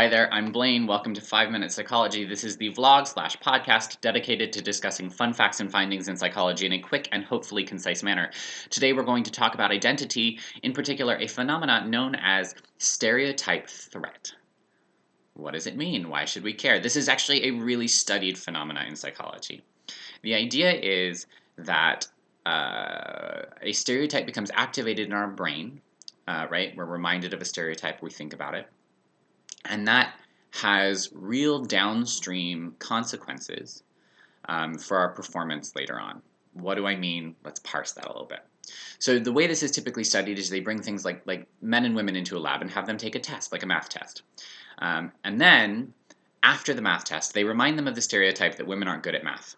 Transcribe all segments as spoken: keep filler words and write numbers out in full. Hi there, I'm Blaine. Welcome to five minute Psychology. This is the vlog slash podcast dedicated to discussing fun facts and findings in psychology in a quick and hopefully concise manner. Today we're going to talk about identity, in particular a phenomenon known as stereotype threat. What does it mean? Why should we care? This is actually a really studied phenomenon in psychology. The idea is that uh, a stereotype becomes activated in our brain, uh, right? We're reminded of a stereotype, we think about it. And that has real downstream consequences um, for our performance later on. What do I mean? Let's parse that a little bit. So the way this is typically studied is they bring things like, like men and women into a lab and have them take a test, like a math test. Um, and then, after the math test, they remind them of the stereotype that women aren't good at math.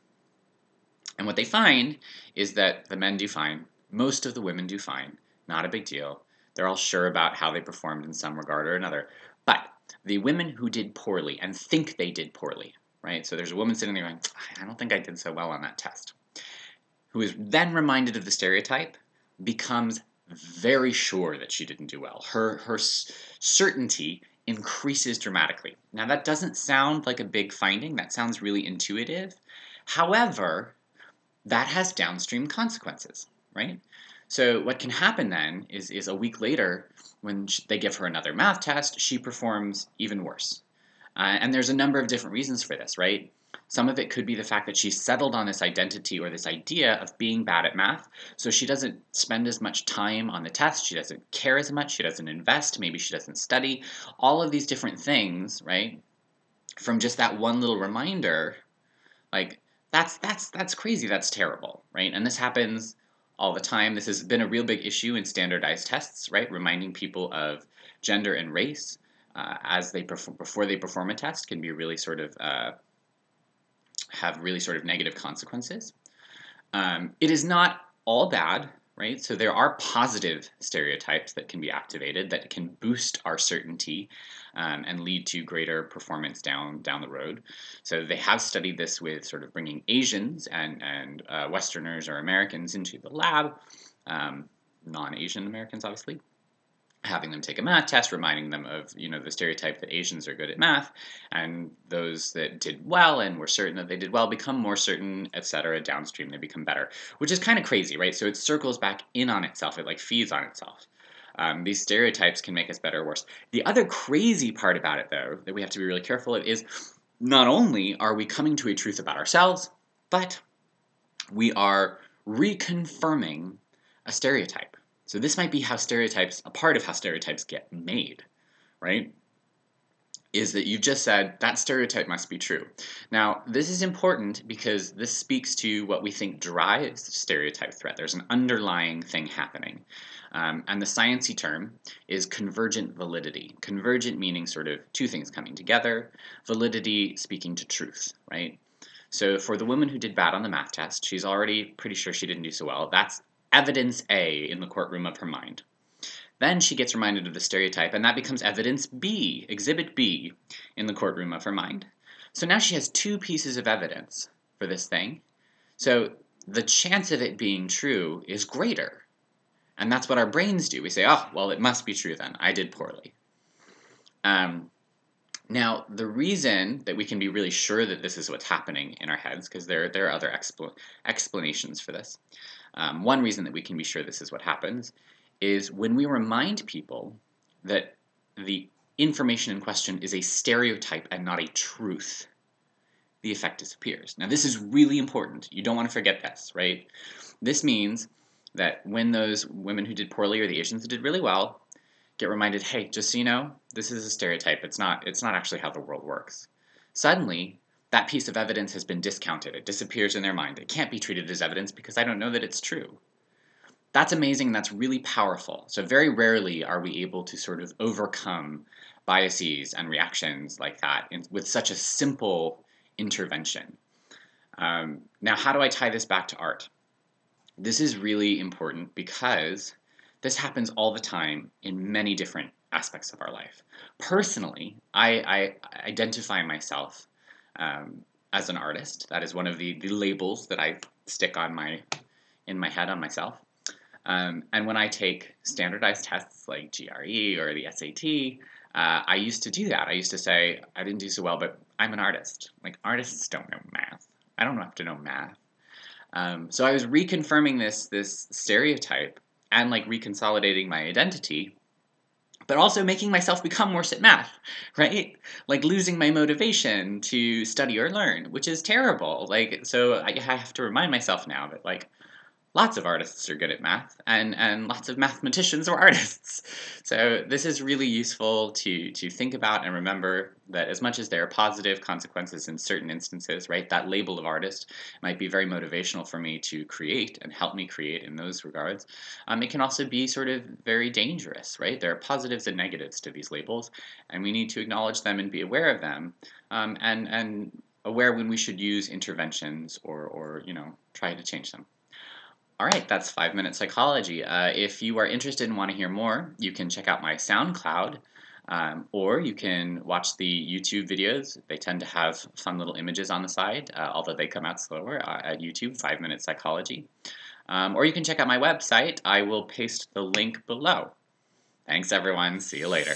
And what they find is that the men do fine, most of the women do fine, not a big deal. They're all sure about how they performed in some regard or another. But the women who did poorly and think they did poorly, right? So there's a woman sitting there going, I don't think I did so well on that test, who is then reminded of the stereotype, becomes very sure that she didn't do well. Her, her certainty increases dramatically. Now, that doesn't sound like a big finding. That sounds really intuitive. However, that has downstream consequences, right? So what can happen then is, is a week later, when they give her another math test, she performs even worse. Uh, and there's a number of different reasons for this, right? Some of it could be the fact that she's settled on this identity or this idea of being bad at math, so she doesn't spend as much time on the test, she doesn't care as much, she doesn't invest, maybe she doesn't study. All of these different things, right, from just that one little reminder, like, that's that's that's crazy, that's terrible, right? And this happens all the time. This has been a real big issue in standardized tests, right? Reminding people of gender and race uh, as they perform, before they perform a test can be really sort of, uh, have really sort of negative consequences. Um, it is not all bad, right? So there are positive stereotypes that can be activated that can boost our certainty um, and lead to greater performance down down the road. So they have studied this with sort of bringing Asians and, and uh, Westerners or Americans into the lab, um, non-Asian Americans obviously, having them take a math test, reminding them of, you know, the stereotype that Asians are good at math, and those that did well and were certain that they did well become more certain, et cetera, downstream, they become better, which is kind of crazy, right? So it circles back in on itself. It like feeds on itself. Um, these stereotypes can make us better or worse. The other crazy part about it, though, that we have to be really careful of is not only are we coming to a truth about ourselves, but we are reconfirming a stereotype. So this might be how stereotypes, a part of how stereotypes get made, right? Is that you've just said, that stereotype must be true. Now, this is important because this speaks to what we think drives stereotype threat. There's an underlying thing happening. Um, and the sciencey term is convergent validity. Convergent meaning sort of two things coming together, validity speaking to truth, right? So for the woman who did bad on the math test, she's already pretty sure she didn't do so well. That's evidence A in the courtroom of her mind. Then she gets reminded of the stereotype, and that becomes evidence B, exhibit B, in the courtroom of her mind. So now she has two pieces of evidence for this thing. So the chance of it being true is greater. And that's what our brains do. We say, oh, well, it must be true then. I did poorly. Um, now, the reason that we can be really sure that this is what's happening in our heads, because there, there are other expl- explanations for this, Um, one reason that we can be sure this is what happens is when we remind people that the information in question is a stereotype and not a truth, the effect disappears. Now, this is really important. You don't want to forget this, right? This means that when those women who did poorly or the Asians who did really well get reminded, hey, just so you know, this is a stereotype. It's not, it's not actually how the world works. Suddenly, that piece of evidence has been discounted. It disappears in their mind. It can't be treated as evidence because I don't know that it's true. That's amazing. That's really powerful. So very rarely are we able to sort of overcome biases and reactions like that in, with such a simple intervention. Um, now, how do I tie this back to art? This is really important because this happens all the time in many different aspects of our life. Personally, I, I identify myself Um, as an artist. That is one of the, the labels that I stick on my in my head on myself. Um, and when I take standardized tests like G R E or the S A T, uh, I used to do that. I used to say, I didn't do so well, but I'm an artist. Like, artists don't know math. I don't have to know math. Um, so I was reconfirming this, this stereotype and, like, reconsolidating my identity, but also making myself become worse at math, right? Like, losing my motivation to study or learn, which is terrible. Like, so I have to remind myself now that, like, lots of artists are good at math, and, and lots of mathematicians are artists. So this is really useful to, to think about and remember that as much as there are positive consequences in certain instances, right, that label of artist might be very motivational for me to create and help me create in those regards. Um, it can also be sort of very dangerous, right? There are positives and negatives to these labels, and we need to acknowledge them and be aware of them, um, and, and aware when we should use interventions or, or, you know, try to change them. All right, that's five minute Psychology. Uh, if you are interested and want to hear more, you can check out my SoundCloud, um, or you can watch the YouTube videos. They tend to have fun little images on the side, uh, although they come out slower uh, at YouTube, five minute Psychology. Um, or you can check out my website. I will paste the link below. Thanks, everyone. See you later.